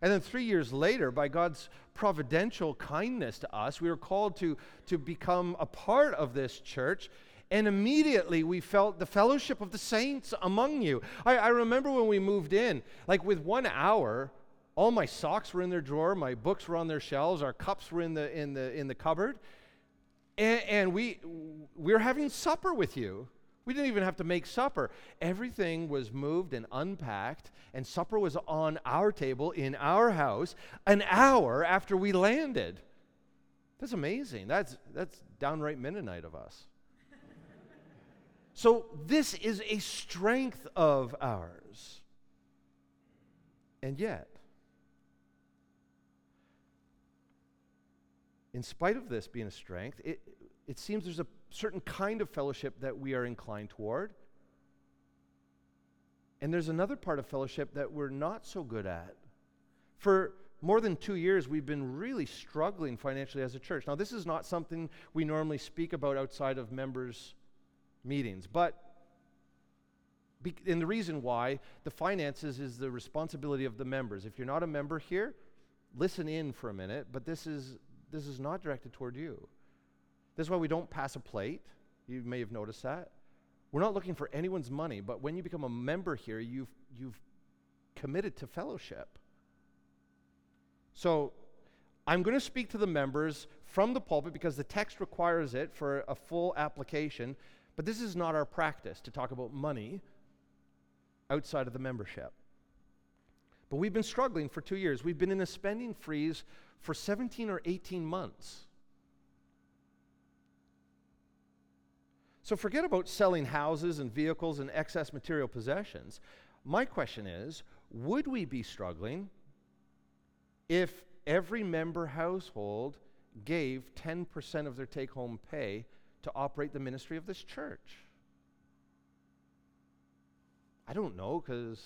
And then three years later, by God's providential kindness to us, we were called to, to become a part of this church. And immediately we felt the fellowship of the saints among you. I, I remember when we moved in, like with one hour, all my socks were in their drawer, my books were on their shelves, our cups were in the in the in the cupboard, and, and we we were having supper with you. We didn't even have to make supper. Everything was moved and unpacked, and supper was on our table in our house an hour after we landed. That's amazing. That's that's downright Mennonite of us. So this is a strength of ours. And yet, in spite of this being a strength, it, it seems there's a certain kind of fellowship that we are inclined toward. And there's another part of fellowship that we're not so good at. For more than two years, we've been really struggling financially as a church. Now, this is not something we normally speak about outside of members' meetings, but be, and the reason why the finances is the responsibility of the members. If you're not a member here, listen in for a minute, but this is this is not directed toward you. This is why we don't pass a plate. You may have noticed that. We're not looking for anyone's money, but when you become a member here, you've you've committed to fellowship. So I'm going to speak to the members from the pulpit because the text requires it for a full application. But this is not our practice to talk about money outside of the membership. But we've been struggling for two years. We've been in a spending freeze for seventeen or eighteen months. So forget about selling houses and vehicles and excess material possessions. My question is, would we be struggling if every member household gave ten percent of their take-home pay to operate the ministry of this church? I don't know, because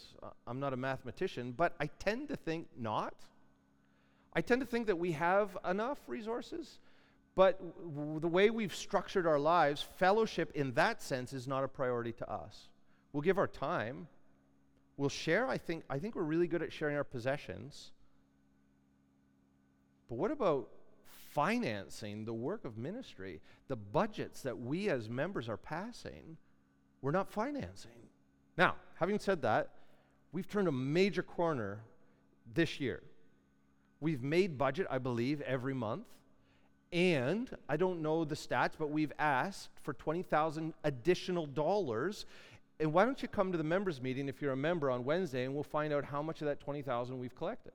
I'm not a mathematician, but I tend to think not. I tend to think that we have enough resources, but w- the way we've structured our lives, fellowship in that sense is not a priority to us. We'll give our time. We'll share. I think, I think we're really good at sharing our possessions. But what about financing the work of ministry? The budgets that we as members are passing, we're not financing. Now, having said that, we've turned a major corner this year. We've made budget, I believe, every month. And I don't know the stats, but we've asked for twenty thousand additional dollars. And why don't you come to the members meeting if you're a member on Wednesday, and we'll find out how much of that twenty thousand we've collected.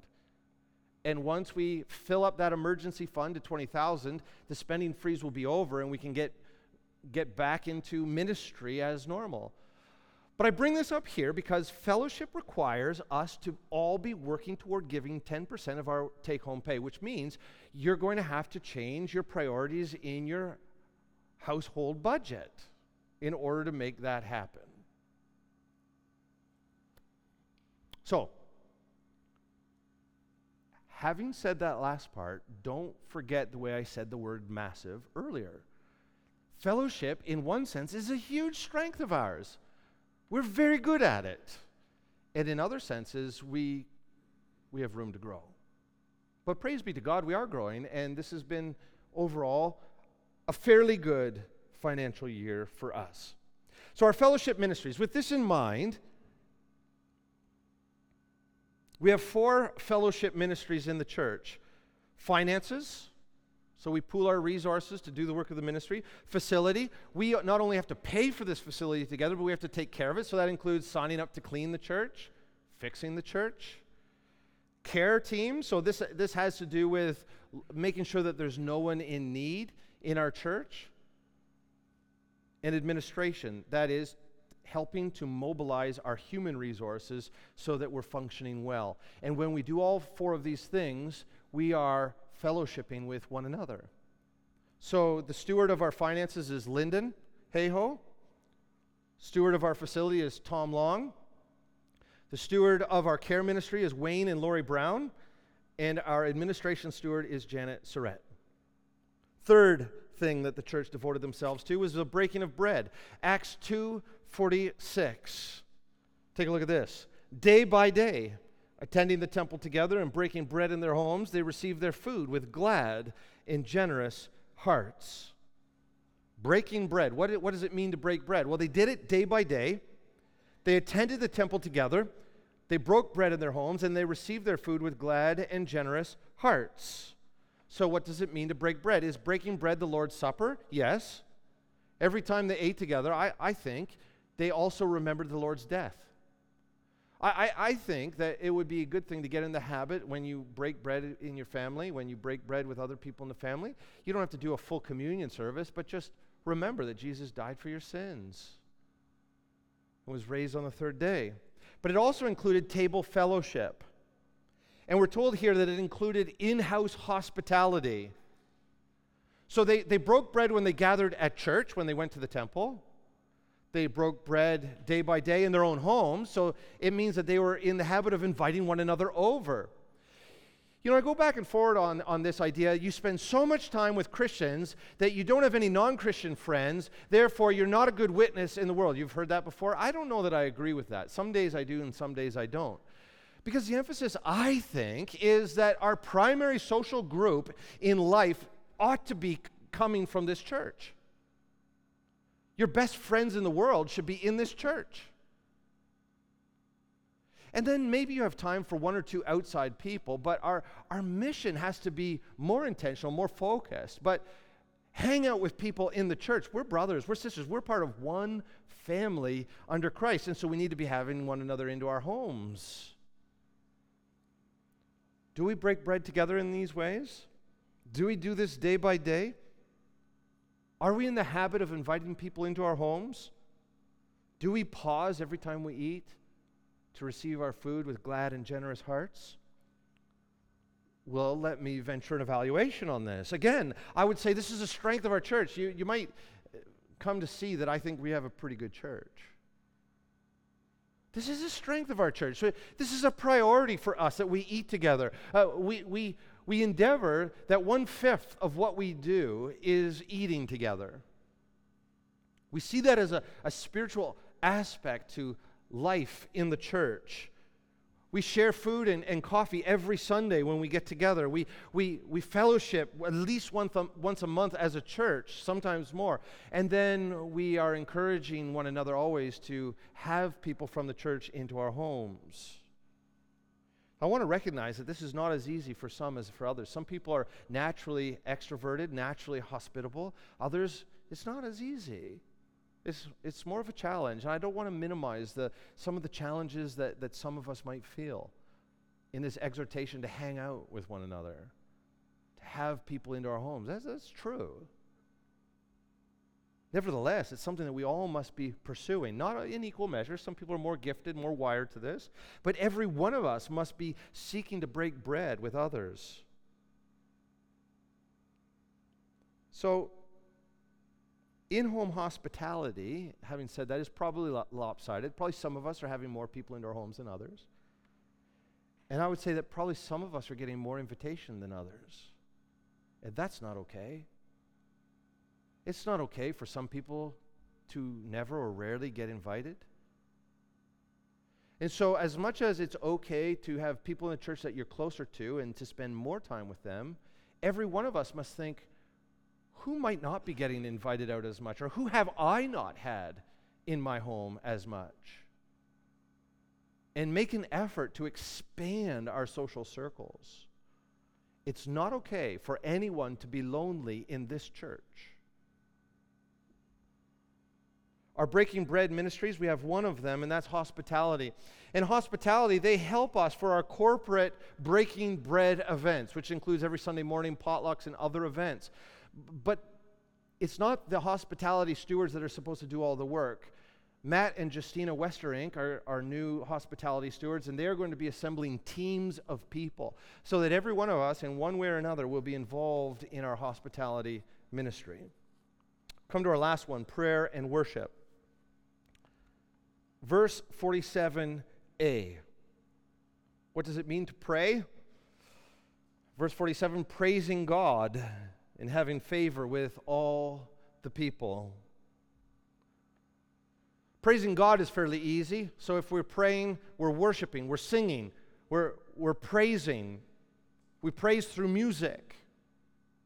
And once we fill up that emergency fund to twenty thousand, the spending freeze will be over and we can get get back into ministry as normal. But I bring this up here because fellowship requires us to all be working toward giving ten percent of our take-home pay, which means you're going to have to change your priorities in your household budget in order to make that happen. So, having said that last part, don't forget the way I said the word massive earlier. Fellowship, in one sense, is a huge strength of ours. We're very good at it. And in other senses, we we have room to grow. But praise be to God, we are growing, and this has been, overall, a fairly good financial year for us. So our fellowship ministries, with this in mind, we have four fellowship ministries in the church. Finances, so we pool our resources to do the work of the ministry. Facility, we not only have to pay for this facility together, but we have to take care of it. So that includes signing up to clean the church, fixing the church. Care team, so this, this has to do with making sure that there's no one in need in our church. And administration, that is helping to mobilize our human resources so that we're functioning well. And when we do all four of these things, we are fellowshipping with one another. So the steward of our finances is Lyndon Hayhoe. Steward of our facility is Tom Long. The steward of our care ministry is Wayne and Lori Brown. And our administration steward is Janet Surrett. Third thing that the church devoted themselves to was the breaking of bread. Acts two forty-six. Take a look at this. Day by day, attending the temple together and breaking bread in their homes, they received their food with glad and generous hearts. Breaking bread. What, what does it mean to break bread? Well, they did it day by day. They attended the temple together. They broke bread in their homes, and they received their food with glad and generous hearts. So what does it mean to break bread? Is breaking bread the Lord's Supper? Yes. Every time they ate together, I, I think, they also remembered the Lord's death. I, I think that it would be a good thing to get in the habit when you break bread in your family, when you break bread with other people in the family. You don't have to do a full communion service, but just remember that Jesus died for your sins and was raised on the third day. But it also included table fellowship. And we're told here that it included in-house hospitality. So they, they broke bread when they gathered at church, when they went to the temple. They broke bread day by day in their own homes, so it means that they were in the habit of inviting one another over. You know, I go back and forward on, on this idea. You spend so much time with Christians that you don't have any non-Christian friends, therefore you're not a good witness in the world. You've heard that before. I don't know that I agree with that. Some days I do and some days I don't. Because the emphasis, I think, is that our primary social group in life ought to be coming from this church. Your best friends in the world should be in this church. And then maybe you have time for one or two outside people, but our, our mission has to be more intentional, more focused. But hang out with people in the church. We're brothers, we're sisters, we're part of one family under Christ, and so we need to be having one another into our homes. Do we break bread together in these ways? Do we do this day by day? Are we in the habit of inviting people into our homes? Do we pause every time we eat to receive our food with glad and generous hearts? Well, let me venture an evaluation on this. Again, I would say this is a strength of our church. You, you might come to see that I think we have a pretty good church. This is a strength of our church. So this is a priority for us that we eat together. Uh, we we. We endeavor that one-fifth of what we do is eating together. We see that as a, a spiritual aspect to life in the church. We share food and, and coffee every Sunday when we get together. We, we, we fellowship at least once a, once a month as a church, sometimes more. And then we are encouraging one another always to have people from the church into our homes. I want to recognize that this is not as easy for some as for others. Some people are naturally extroverted, naturally hospitable. Others, it's not as easy. It's it's more of a challenge. And I don't want to minimize the some of the challenges that, that some of us might feel in this exhortation to hang out with one another, to have people into our homes. That's, that's true. Nevertheless, it's something that we all must be pursuing, not in equal measure. Some people are more gifted, more wired to this, but every one of us must be seeking to break bread with others. So, in-home hospitality, having said that, is probably lopsided. Probably some of us are having more people into our homes than others. And I would say that probably some of us are getting more invitation than others. And that's not okay. It's not okay for some people to never or rarely get invited. And so as much as it's okay to have people in the church that you're closer to and to spend more time with them, every one of us must think, who might not be getting invited out as much? Or who have I not had in my home as much? And make an effort to expand our social circles. It's not okay for anyone to be lonely in this church. Our Breaking Bread ministries, we have one of them, and that's hospitality. In hospitality, they help us for our corporate Breaking Bread events, which includes every Sunday morning potlucks and other events. But it's not the hospitality stewards that are supposed to do all the work. Matt and Justina Westerink are our new hospitality stewards, and they are going to be assembling teams of people so that every one of us, in one way or another, will be involved in our hospitality ministry. Come to our last one, prayer and worship. Verse forty-seven a. What does it mean to pray? Verse forty-seven, praising God and having favor with all the people. Praising God is fairly easy. So if we're praying, we're worshiping, we're singing, we're, we're praising. We praise through music.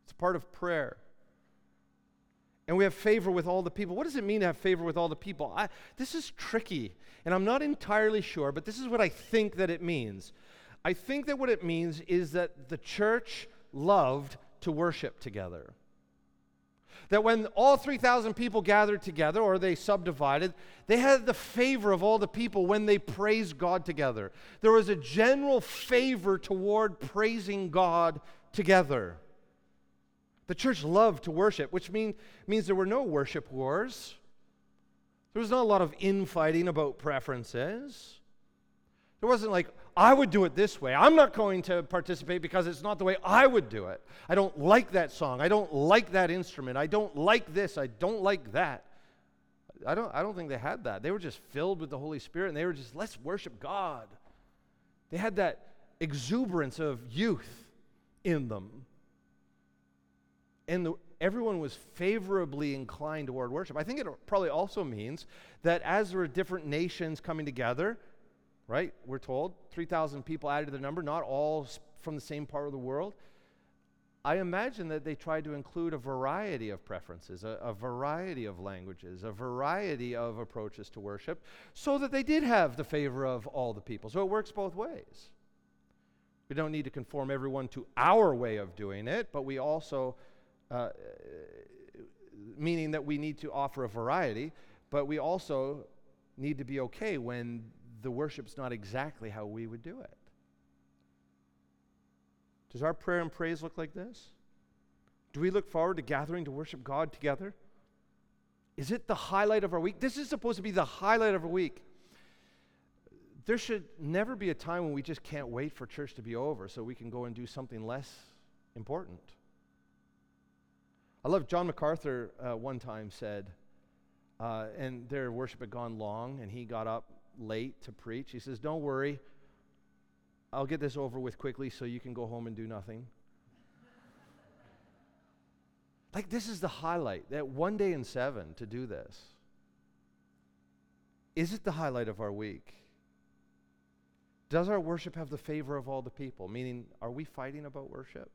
It's a part of prayer. And we have favor with all the people. What does it mean to have favor with all the people? I, this is tricky, and I'm not entirely sure, but this is what I think that it means. I think that what it means is that the church loved to worship together. That when all three thousand people gathered together, or they subdivided, they had the favor of all the people when they praised God together. There was a general favor toward praising God together. The church loved to worship, which mean, means there were no worship wars. There was not a lot of infighting about preferences. There wasn't like, I would do it this way. I'm not going to participate because it's not the way I would do it. I don't like that song. I don't like that instrument. I don't like this. I don't like that. I don't, I don't think they had that. They were just filled with the Holy Spirit, and they were just, let's worship God. They had that exuberance of youth in them. And the, everyone was favorably inclined toward worship. I think it probably also means that as there were different nations coming together, right, we're told, three thousand people added to their number, not all from the same part of the world. I imagine that they tried to include a variety of preferences, a, a variety of languages, a variety of approaches to worship, so that they did have the favor of all the people. So it works both ways. We don't need to conform everyone to our way of doing it, but we also... Uh, meaning that we need to offer a variety, but we also need to be okay when the worship's not exactly how we would do it. Does our prayer and praise look like this? Do we look forward to gathering to worship God together? Is it the highlight of our week? This is supposed to be the highlight of our week. There should never be a time when we just can't wait for church to be over so we can go and do something less important. I love John MacArthur uh, one time said, uh, and their worship had gone long, and he got up late to preach. He says, don't worry, I'll get this over with quickly so you can go home and do nothing. Like, this is the highlight, that one day in seven to do this. Is it the highlight of our week? Does our worship have the favor of all the people? Meaning, are we fighting about worship?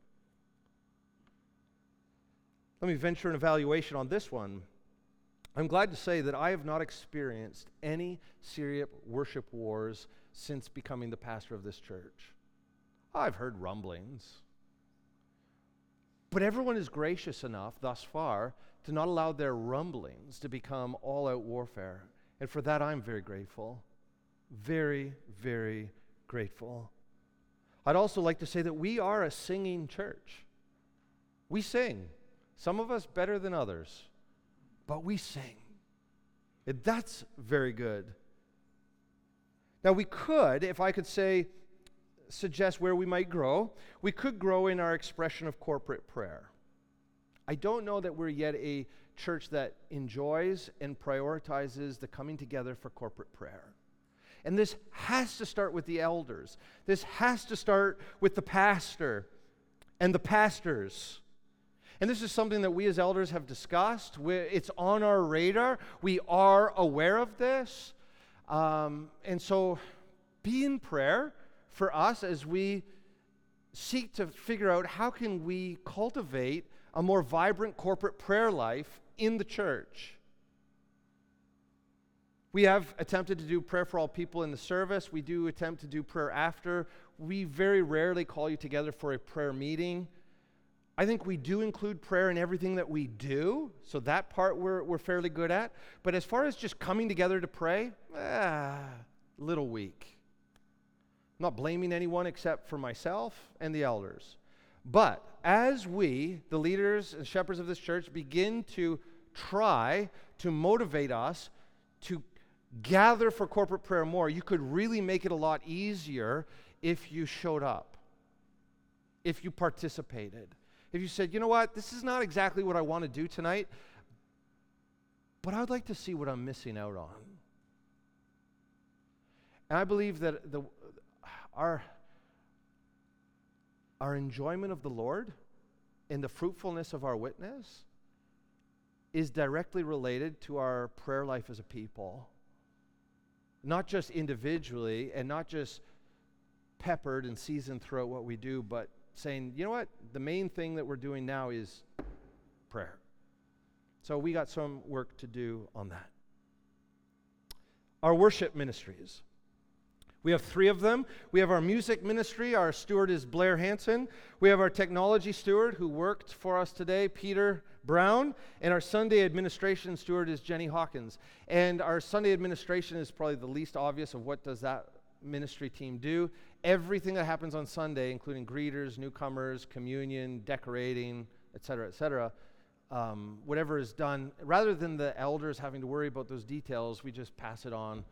Let me venture an evaluation on this one. I'm glad to say that I have not experienced any serious worship wars since becoming the pastor of this church. I've heard rumblings. But everyone is gracious enough thus far to not allow their rumblings to become all-out warfare. And for that, I'm very grateful. Very, very grateful. I'd also like to say that we are a singing church. We sing. Some of us better than others. But we sing. And that's very good. Now we could, if I could say, suggest where we might grow, we could grow in our expression of corporate prayer. I don't know that we're yet a church that enjoys and prioritizes the coming together for corporate prayer. And this has to start with the elders. This has to start with the pastor and the pastors. And this is something that we as elders have discussed. We're, it's on our radar. We are aware of this. Um, and so be in prayer for us as we seek to figure out how can we cultivate a more vibrant corporate prayer life in the church. We have attempted to do prayer for all people in the service. We do attempt to do prayer after. We very rarely call you together for a prayer meeting. I think we do include prayer in everything that we do, so that part we're, we're fairly good at. But as far as just coming together to pray, ah, little weak. I'm not blaming anyone except for myself and the elders. But as we, the leaders and shepherds of this church, begin to try to motivate us to gather for corporate prayer more, you could really make it a lot easier if you showed up, if you participated. If you said, you know what, this is not exactly what I want to do tonight, but I would like to see what I'm missing out on. And I believe that the Our, our enjoyment of the Lord and the fruitfulness of our witness is directly related to our prayer life as a people. Not just individually and not just peppered and seasoned throughout what we do, but saying, you know what, the main thing that we're doing now is prayer. So we got some work to do on that. Our worship ministries. We have three of them. We have our music ministry. Our steward is Blair Hansen. We have our technology steward who worked for us today, Peter Brown. And our Sunday administration steward is Jenny Hawkins. And our Sunday administration is probably the least obvious of what does that ministry team do. Everything that happens on Sunday, including greeters, newcomers, communion, decorating, et cetera, et cetera, um, whatever is done, rather than the elders having to worry about those details, we just pass it on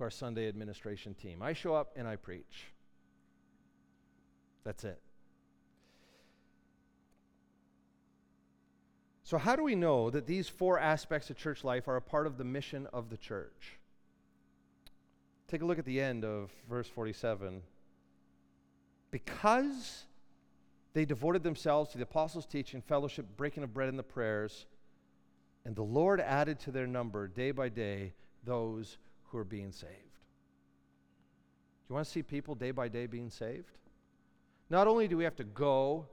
our Sunday administration team. I show up and I preach. That's it. So how do we know that these four aspects of church life are a part of the mission of the church? Take a look at the end of verse forty-seven. Because they devoted themselves to the apostles' teaching, fellowship, breaking of bread, and the prayers, and the Lord added to their number day by day those who are being saved. Do you want to see people day by day being saved? Not only do we have to go,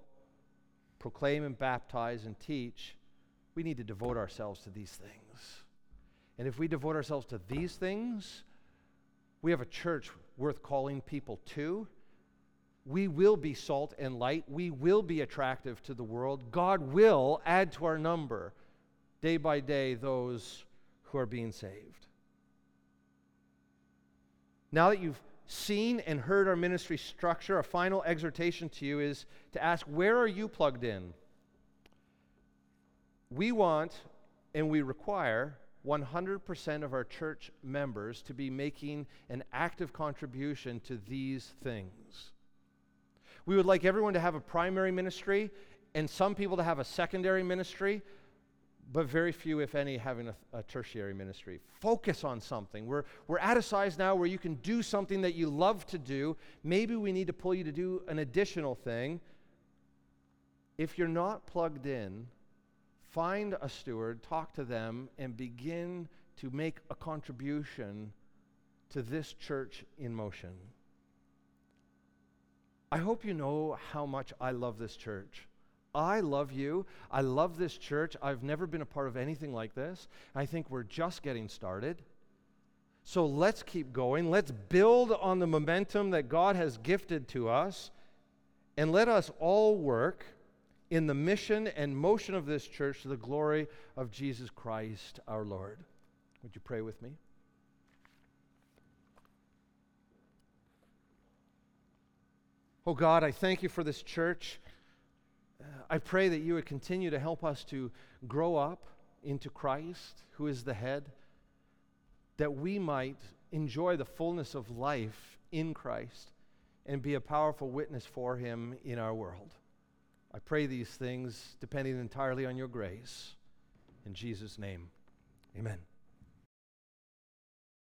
proclaim and baptize and teach, we need to devote ourselves to these things. And if we devote ourselves to these things, we have a church worth calling people to. We will be salt and light. We will be attractive to the world. God will add to our number day by day those who are being saved. Now that you've seen and heard our ministry structure, a final exhortation to you is to ask, where are you plugged in? We want and we require one hundred percent of our church members to be making an active contribution to these things. We would like everyone to have a primary ministry and some people to have a secondary ministry, but very few, if any, having a, a tertiary ministry. Focus on something. We're, we're at a size now where you can do something that you love to do. Maybe we need to pull you to do an additional thing. If you're not plugged in, find a steward, talk to them, and begin to make a contribution to this church in motion. I hope you know how much I love this church. I love you. I love this church. I've never been a part of anything like this. I think we're just getting started. So let's keep going. Let's build on the momentum that God has gifted to us and let us all work in the mission and motion of this church to the glory of Jesus Christ our Lord. Would you pray with me? Oh God, I thank you for this church. I pray that you would continue to help us to grow up into Christ, who is the head, that we might enjoy the fullness of life in Christ and be a powerful witness for him in our world. I pray these things depending entirely on your grace. In Jesus' name, amen.